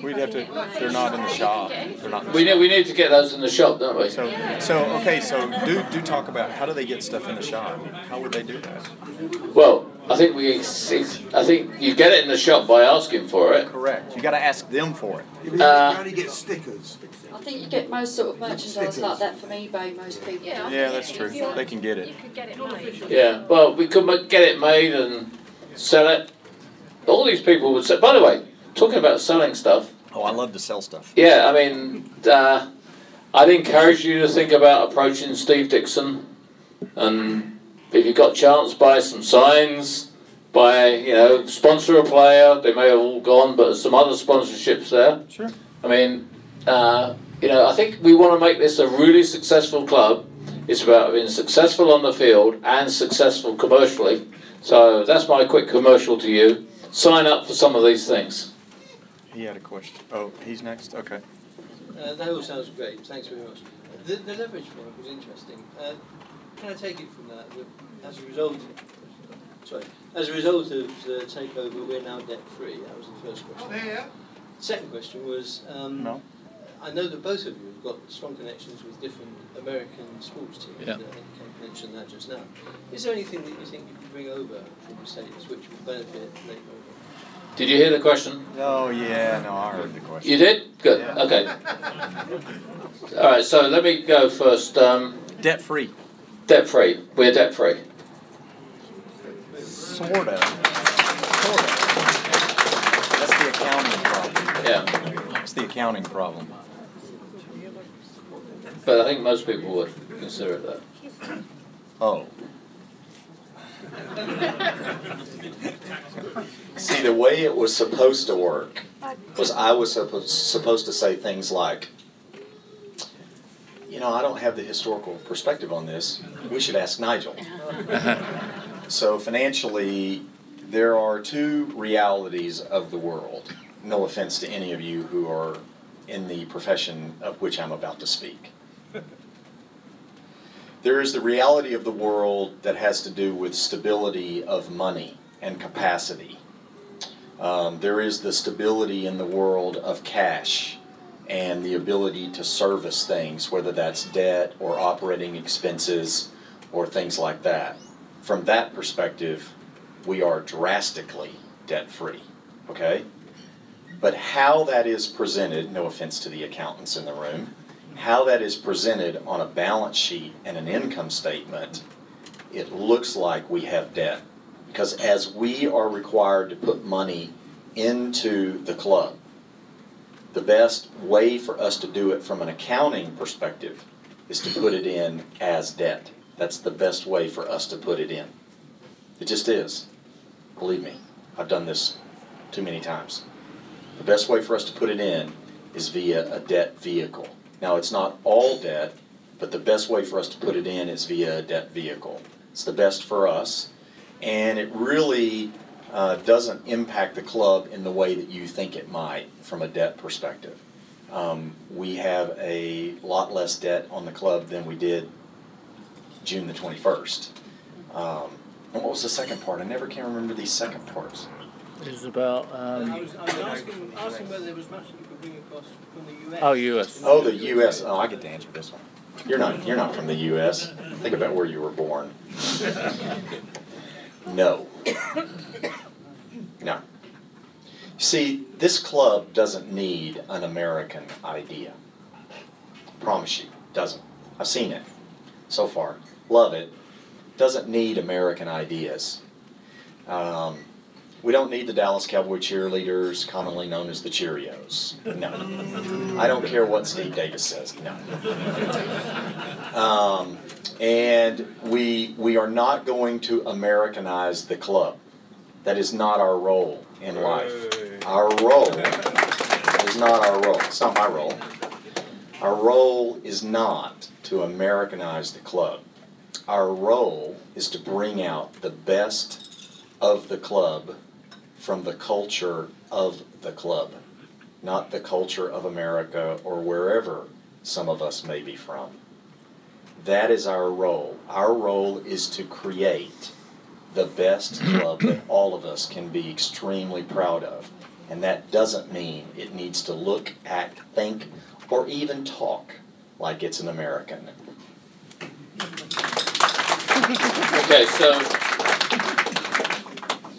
We'd have to, they're not in the shop. They're not in the we, shop. Need, we need to get those in the shop, don't we? So, so okay, so do, do talk about how do they get stuff in the shop? How would they do that? Well, I think we, I think you get it in the shop by asking for it. Correct. You got to ask them for it. You uh, only get stickers. I think you get most sort of merchandise like that from eBay. Most people. Yeah, yeah that's true. They can get it. You can get it made. Yeah. Well, we could get it made and sell it. All these people would say. By the way, talking about selling stuff. Oh, I love to sell stuff. Yeah, I mean, uh, I'd encourage you to think about approaching Steve Dixon and. If you've got a chance, buy some signs, buy, you know, sponsor a player. They may have all gone, but there's some other sponsorships there. Sure. I mean, uh, you know, I think we want to make this a really successful club It's about being successful on the field and successful commercially. So that's my quick commercial to you. Sign up for some of these things. He had a question. Oh, he's next? Okay. Uh, that all sounds great. Thanks very much. The, the leverage point was interesting. Uh, can I take it from that, that as a result of, sorry, as a result of the takeover, we're now debt-free? That was the first question. Oh, yeah. Second question was, um, no. I know that both of you have got strong connections with different American sports teams. Yeah. I think you mentioned that just now. Is there anything that you think you can bring over from the States which will benefit Lake Norian? Did you hear the question? Oh, yeah, no, I heard the question. You did? Good, yeah. Okay. All right, so let me go first. Um, debt-free. Debt-free. We're debt-free. Sort of. Sort of. That's the accounting problem. Yeah. That's the accounting problem. But I think most people would consider it that. Oh. See, the way it was supposed to work was I was supposed to say things like, you know, I don't have the historical perspective on this. We should ask Nigel. So financially, there are two realities of the world. No offense to any of you who are in the profession of which I'm about to speak. There is the reality of the world that has to do with stability of money and capacity. Um, there is the stability in the world of cash and the ability to service things, whether that's debt or operating expenses or things like that. From that perspective, we are drastically debt-free, okay? But how that is presented, no offense to the accountants in the room, how that is presented on a balance sheet and an income statement, it looks like we have debt. Because as we are required to put money into the club, the best way for us to do it from an accounting perspective is to put it in as debt. That's the best way for us to put it in. It just is. Believe me, I've done this too many times. The best way for us to put it in is via a debt vehicle. Now, it's not all debt, but the best way for us to put it in is via a debt vehicle. It's the best for us, and it really uh, doesn't impact the club in the way that you think it might from a debt perspective. Um, we have a lot less debt on the club than we did June the twenty-first. Um, and what was the second part? I never can remember these second parts. It was about... Um, I was, I was asking, asking whether there was much you could bring across from the U S. Oh, U S. Oh, the U S. Oh, I get to answer this one. You're not, you're not from the U S. Think about where you were born. No. No. See, this club doesn't need an American idea. I promise you, it doesn't. I've seen it so far. Love it. Doesn't need American ideas. Um... We don't need the Dallas Cowboy cheerleaders, commonly known as the Cheerios. No. I don't care what Steve Davis says. No. Um, and we, we are not going to Americanize the club. That is not our role in life. Our role is not our role. It's not my role. Our role is not to Americanize the club. Our role is to bring out the best of the club from the culture of the club, not the culture of America or wherever some of us may be from. That is our role. Our role is to create the best club that all of us can be extremely proud of. And that doesn't mean it needs to look, act, think, or even talk like it's an American. Okay, so...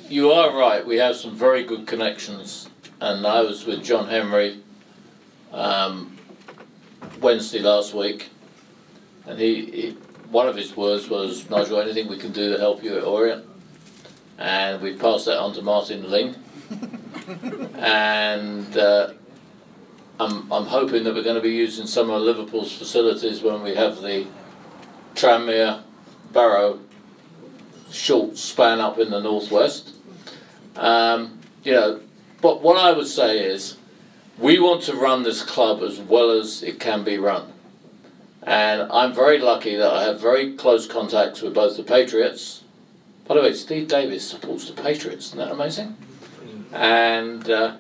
You are right, we have some very good connections, and I was with John Henry um, Wednesday last week, and he, he one of his words was, Nigel, anything we can do to help you at Orient? And we passed that on to Martin Ling, and uh, I'm, I'm hoping that we're going to be using some of Liverpool's facilities when we have the Tranmere Barrow short span up in the northwest. Um, you know, but what I would say is, we want to run this club as well as it can be run. And I'm very lucky that I have very close contacts with both the Patriots. By the way, Steve Davis supports the Patriots. Isn't that amazing? And, uh,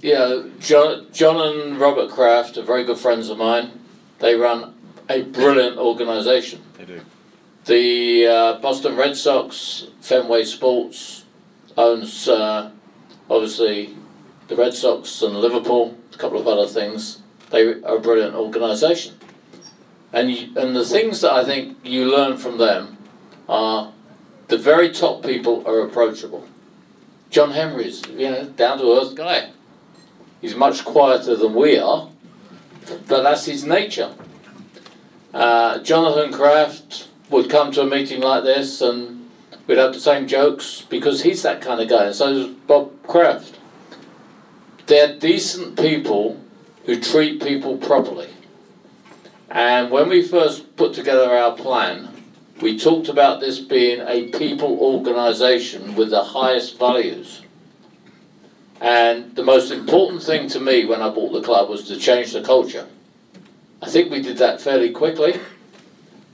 you know, John, John and Robert Kraft are very good friends of mine. They run a brilliant organisation. They do. The uh, Boston Red Sox, Fenway Sports, owns, uh, obviously, the Red Sox and Liverpool, a couple of other things. They are a brilliant organisation. And you, and the things that I think you learn from them are the very top people are approachable. John Henry's, you know, down-to-earth guy. He's much quieter than we are, but that's his nature. Uh, Jonathan Kraft would come to a meeting like this and we'd have the same jokes because he's that kind of guy, and so is Bob Kraft. They're decent people who treat people properly. And when we first put together our plan, we talked about this being a people organisation with the highest values. And the most important thing to me when I bought the club was to change the culture. I think we did that fairly quickly.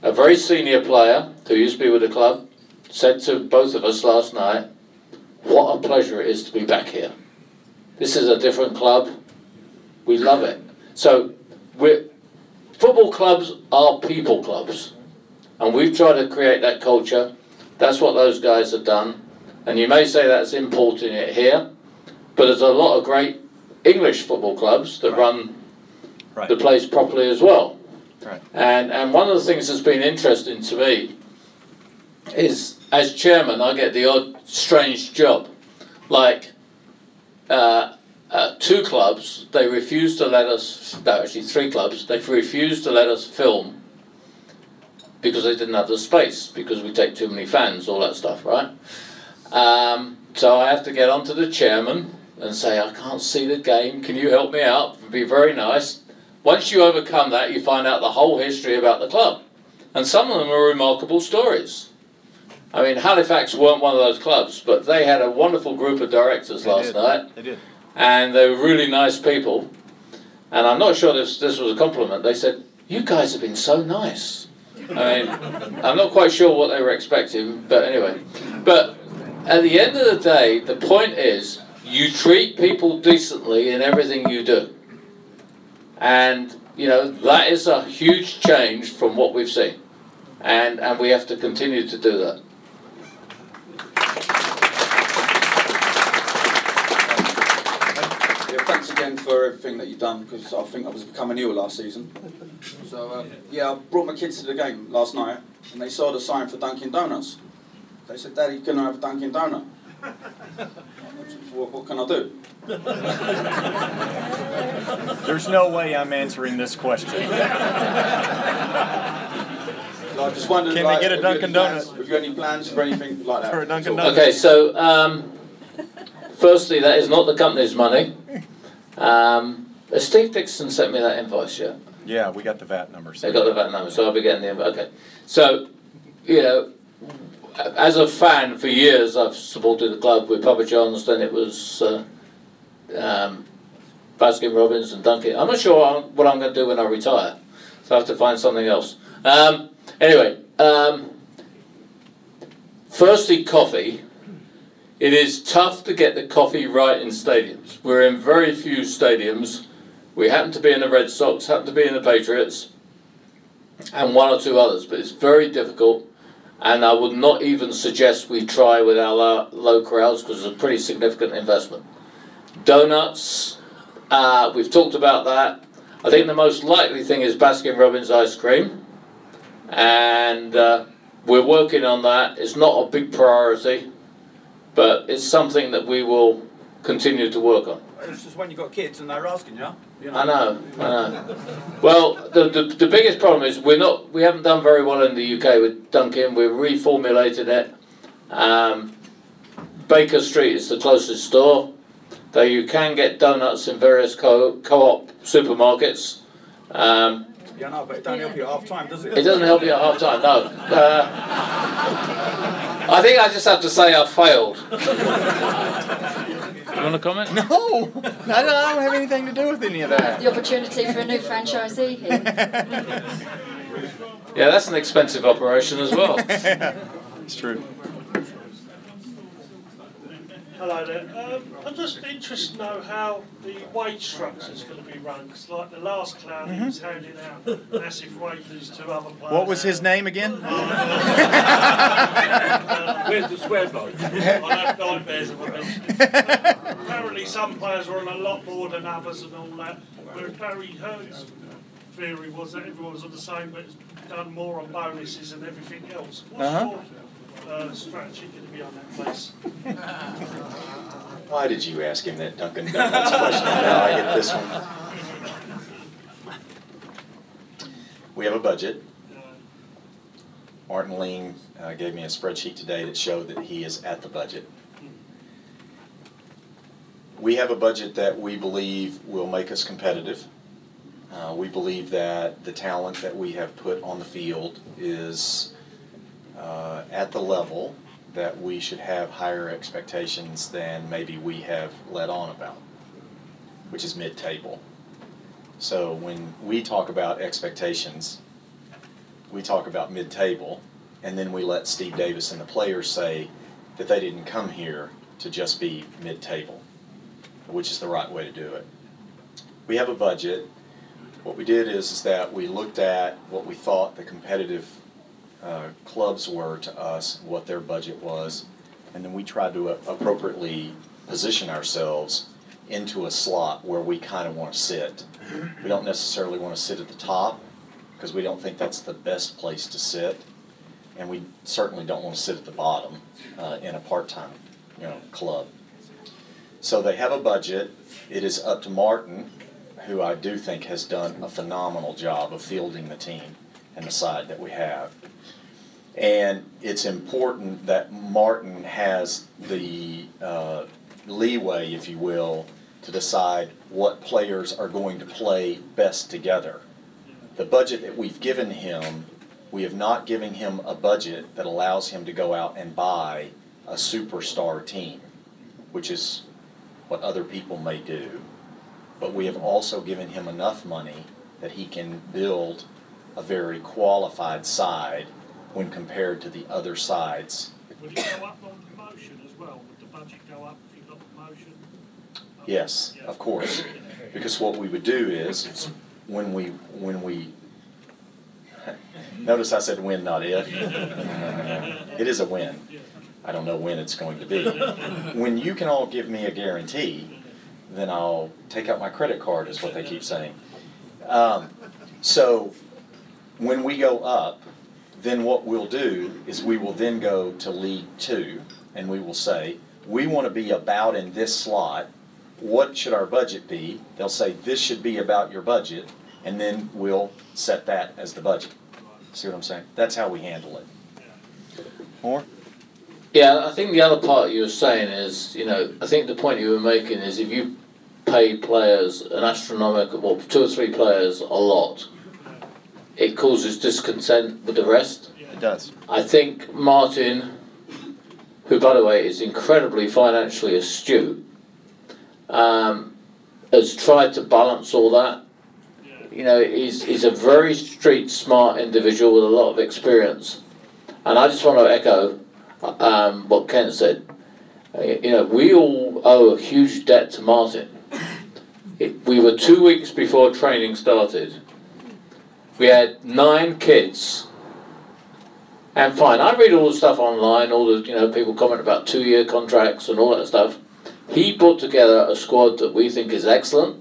A very senior player who used to be with the club said to both of us last night, "What a pleasure it is to be back here. This is a different club. We love it." So we're, football clubs are people clubs. And we've tried to create that culture. That's what those guys have done. And you may say that's importing it here, but there's a lot of great English football clubs that right. run right. the place properly as well. Right. And and one of the things that's been interesting to me is, as chairman, I get the odd strange job. Like uh, uh, two clubs, they refused to let us, no, actually three clubs, they refused to let us film because they didn't have the space, because we take too many fans, all that stuff, right? Um, so I have to get onto the chairman and say, "I can't see the game, can you help me out?" It would be very nice. Once you overcome that, you find out the whole history about the club. And some of them are remarkable stories. I mean, Halifax weren't one of those clubs, but they had a wonderful group of directors they last did. night. They did. And they were really nice people. And I'm not sure this, this was a compliment. They said, "You guys have been so nice." I mean, I'm not quite sure what they were expecting, but anyway. But at the end of the day, the point is, you treat people decently in everything you do. And, you know, that is a huge change from what we've seen. And and we have to continue to do that. Thanks again for everything that you've done, because I think I was becoming ill last season. So, uh, yeah, I brought my kids to the game last night, and they saw the sign for Dunkin' Donuts. They said, "Daddy, can I have a Dunkin' Donut?" What, what can I do? There's no way I'm answering this question. So I just wondered, can like, they get a Dunkin' Donut? Have you any plans for anything like that? For a Dunkin' Donut. Okay, so, um, firstly, that is not the company's money. Um, Steve Dixon sent me that invoice, yeah? Yeah, we got the V A T number. So they got the V A T number, so I'll be getting the invoice. Okay. So, you know, as a fan for years, I've supported the club with Papa John's, then it was uh, um, Baskin-Robbins and Dunkin'. I'm not sure what I'm going to do when I retire, so I have to find something else. Um, anyway, um, firstly, coffee. It is tough to get the coffee right in stadiums. We're in very few stadiums. We happen to be in the Red Sox, happen to be in the Patriots, and one or two others, but it's very difficult. And I would not even suggest we try with our low, low crowds, because it's a pretty significant investment. Donuts, uh, we've talked about that. I think the most likely thing is Baskin-Robbins ice cream, and uh, we're working on that. It's not a big priority, but it's something that we will continue to work on. It's just when you've got kids and they're asking you. you know. I know, I know. Well, the, the the biggest problem is we're not we haven't done very well in the U K with Dunkin'. We've reformulated it. Um, Baker Street is the closest store, though you can get donuts in various co co-op supermarkets. Um, yeah, no, but it don't help you at half time, does it? It doesn't help you at half time. No. Uh, I think I just have to say I failed. You want to comment? No! no, no, I don't have anything to do with any of that. The opportunity for a new franchisee here. Yeah, that's an expensive operation as well. Yeah, it's true. Hello there. Um, I'm just interested to know how the wage structure is going to be run, because like the last clown, mm-hmm. he was handing out massive wages to other players. What was his name again? Oh, uh, where's the swear bloke? I have nightmares of it. Apparently some players were on a lot more than others and all that, whereas Barry Hearn's theory was that everyone was on the same, but it's done more on bonuses and everything else. What's uh-huh. your Uh, strategy going to be on that place? Why did you ask him that Dunkin' Donuts question? Now I get this one. We have a budget. Martin Ling uh, gave me a spreadsheet today that showed that he is at the budget. We have a budget that we believe will make us competitive. Uh, we believe that the talent that we have put on the field is Uh, at the level that we should have higher expectations than maybe we have let on about, which is mid-table. So when we talk about expectations, we talk about mid-table, and then we let Steve Davis and the players say that they didn't come here to just be mid-table, which is the right way to do it. We have a budget. What we did is, is that we looked at what we thought the competitive Uh, clubs were to us, what their budget was, and then we tried to uh, appropriately position ourselves into a slot where we kind of want to sit. We don't necessarily want to sit at the top because we don't think that's the best place to sit, and we certainly don't want to sit at the bottom uh, in a part-time, you know, club. So they have a budget. It is up to Martin, who I do think has done a phenomenal job of fielding the team and the side that we have. And it's important that Martin has the uh, leeway, if you will, to decide what players are going to play best together. The budget that we've given him, we have not given him a budget that allows him to go out and buy a superstar team, which is what other people may do. But we have also given him enough money that he can build a very qualified side when compared to the other sides. Would it go up on promotion as well? Would the budget go up if you got promotion? Yes, yeah. Of course. Because what we would do is, when we, when we, notice I said when, not if. It is a win. I don't know when it's going to be. When you can all give me a guarantee, then I'll take out my credit card, is what they keep saying. Um, so, when we go up, then what we'll do is we will then go to League Two, and we will say, we want to be about in this slot. What should our budget be? They'll say, this should be about your budget, and then we'll set that as the budget. See what I'm saying? That's how we handle it. More? Yeah, I think the other part you were saying is, you know, I think the point you were making is if you pay players an astronomical, well, two or three players a lot, it causes discontent with the rest. It does. I think Martin, who, by the way, is incredibly financially astute, um, has tried to balance all that. You know, he's, he's a very street-smart individual with a lot of experience. And I just want to echo um, what Ken said. You know, we all owe a huge debt to Martin. It, we were two weeks before training started. We had nine kids, and fine, I read all the stuff online, all the, you know, people comment about two-year contracts and all that stuff. He put together a squad that we think is excellent.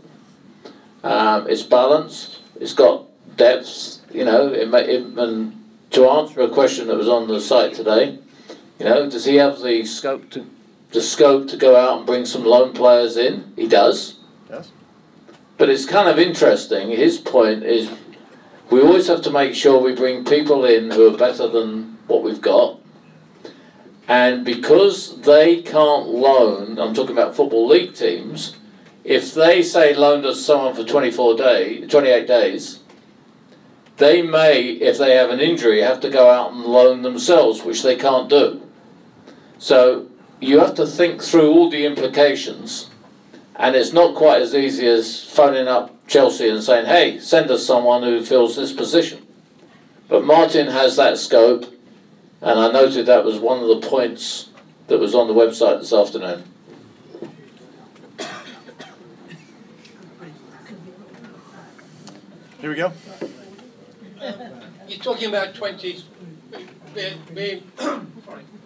Um, it's balanced, it's got depth, you know, it, it, and to answer a question that was on the site today, you know, does he have the scope to, the scope to go out and bring some lone players in? He does. Yes. But it's kind of interesting, his point is, we always have to make sure we bring people in who are better than what we've got. And because they can't loan, I'm talking about football league teams, if they say loaned us someone for twenty-four days, twenty-eight days, they may, if they have an injury, have to go out and loan themselves, which they can't do. So you have to think through all the implications, and it's not quite as easy as phoning up Chelsea and saying, hey, send us someone who fills this position. But Martin has that scope, and I noted that was one of the points that was on the website this afternoon. Here we go. You're talking about twenty being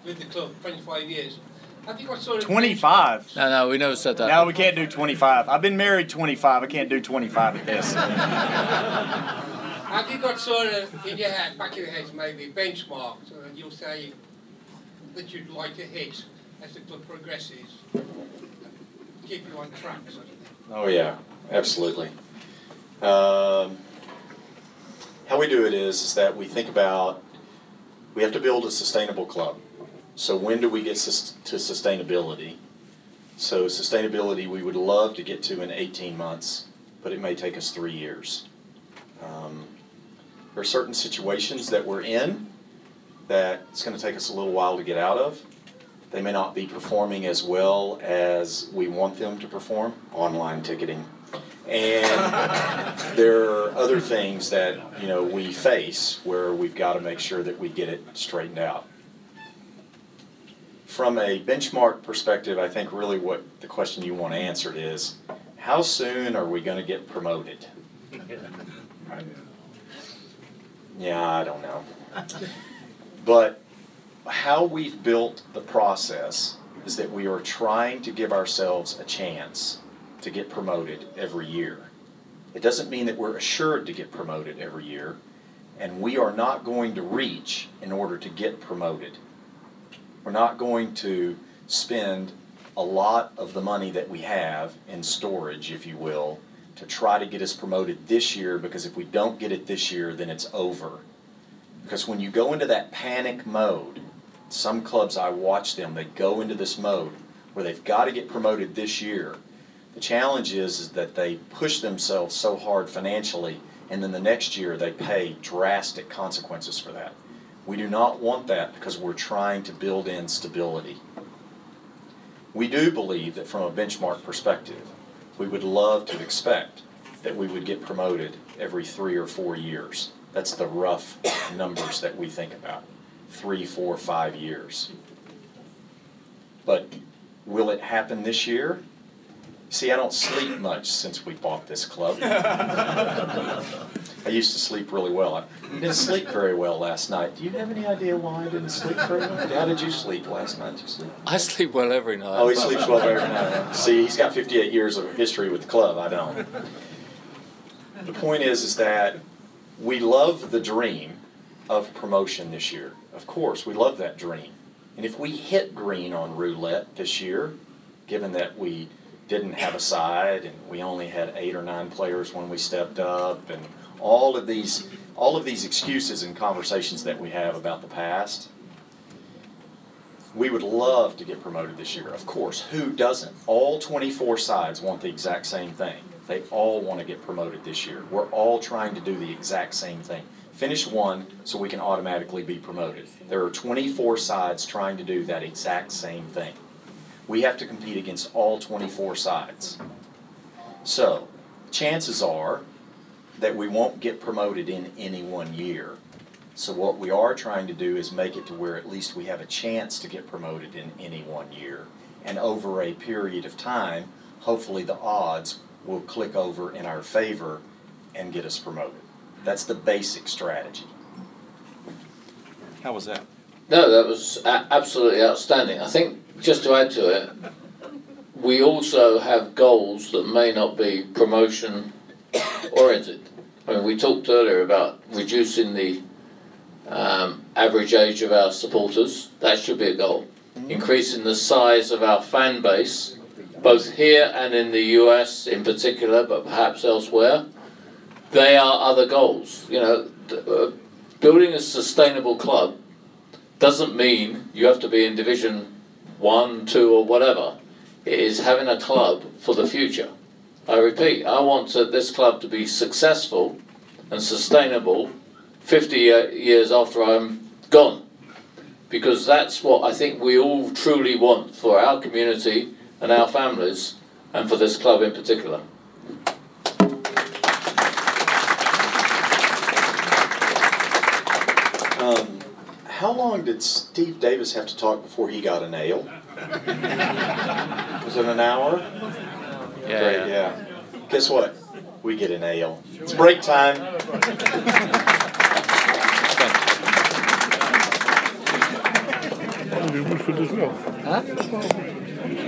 with the club twenty-five years. Have you got sort of twenty-five? No, no, we never said that. No, we can't do twenty-five. I've been married twenty-five. I can't do twenty-five at this. Have you got sort of in your head, back of your head, maybe benchmarks so that you'll say that you'd like to hit as the club progresses, keep you on track, sort of thing? Oh yeah, absolutely. Um, how we do it is is that we think about we have to build a sustainable club. So when do we get sus- to sustainability? So sustainability we would love to get to in eighteen months, but it may take us three years. Um, there are certain situations that we're in that it's going to take us a little while to get out of. They may not be performing as well as we want them to perform, online ticketing. And there are other things that, you know, we face where we've got to make sure that we get it straightened out. From a benchmark perspective, I think really what the question you want answered is, how soon are we going to get promoted? Yeah, I don't know. But how we've built the process is that we are trying to give ourselves a chance to get promoted every year. It doesn't mean that we're assured to get promoted every year, and we are not going to reach in order to get promoted. We're not going to spend a lot of the money that we have in storage, if you will, to try to get us promoted this year, because if we don't get it this year, then it's over. Because when you go into that panic mode, some clubs, I watch them, they go into this mode where they've got to get promoted this year. The challenge is, is that they push themselves so hard financially, and then the next year they pay drastic consequences for that. We do not want that because we're trying to build in stability. We do believe that from a benchmark perspective, we would love to expect that we would get promoted every three or four years. That's the rough numbers that we think about, three, four, five years. But will it happen this year? See, I don't sleep much since we bought this club. I used to sleep really well. I didn't sleep very well last night. Do you have any idea why I didn't sleep very well? How did you sleep last night? Did you sleep? I sleep well every night. Oh, he sleeps well every night. See, he's got fifty-eight years of history with the club. I don't. The point is, is that we love the dream of promotion this year. Of course, we love that dream. And if we hit green on roulette this year, given that we didn't have a side, and we only had eight or nine players when we stepped up, and all of these, all of these excuses and conversations that we have about the past. We would love to get promoted this year, of course. Who doesn't? All twenty-four sides want the exact same thing. They all want to get promoted this year. We're all trying to do the exact same thing. Finish one so we can automatically be promoted. There are twenty-four sides trying to do that exact same thing. We have to compete against all twenty-four sides. So, chances are that we won't get promoted in any one year. So what we are trying to do is make it to where at least we have a chance to get promoted in any one year. And over a period of time, hopefully the odds will click over in our favor and get us promoted. That's the basic strategy. How was that? No, that was a- absolutely outstanding. I think, just to add to it, we also have goals that may not be promotion-oriented. I mean, we talked earlier about reducing the um, average age of our supporters. That should be a goal. Increasing the size of our fan base, both here and in the U S in particular, but perhaps elsewhere. They are other goals. You know, uh, building a sustainable club doesn't mean you have to be in Division One, two, or whatever. It is having a club for the future. I repeat, I want to, this club to be successful and sustainable fifty years after I'm gone. because that's what I think we all truly want for our community and our families, and for this club in particular. Um, how long did Steve Davis have to talk before he got a nail? Was it an hour? Yeah. Great, yeah. Guess what? We get a nail. It's break time. Beautiful as well. Huh?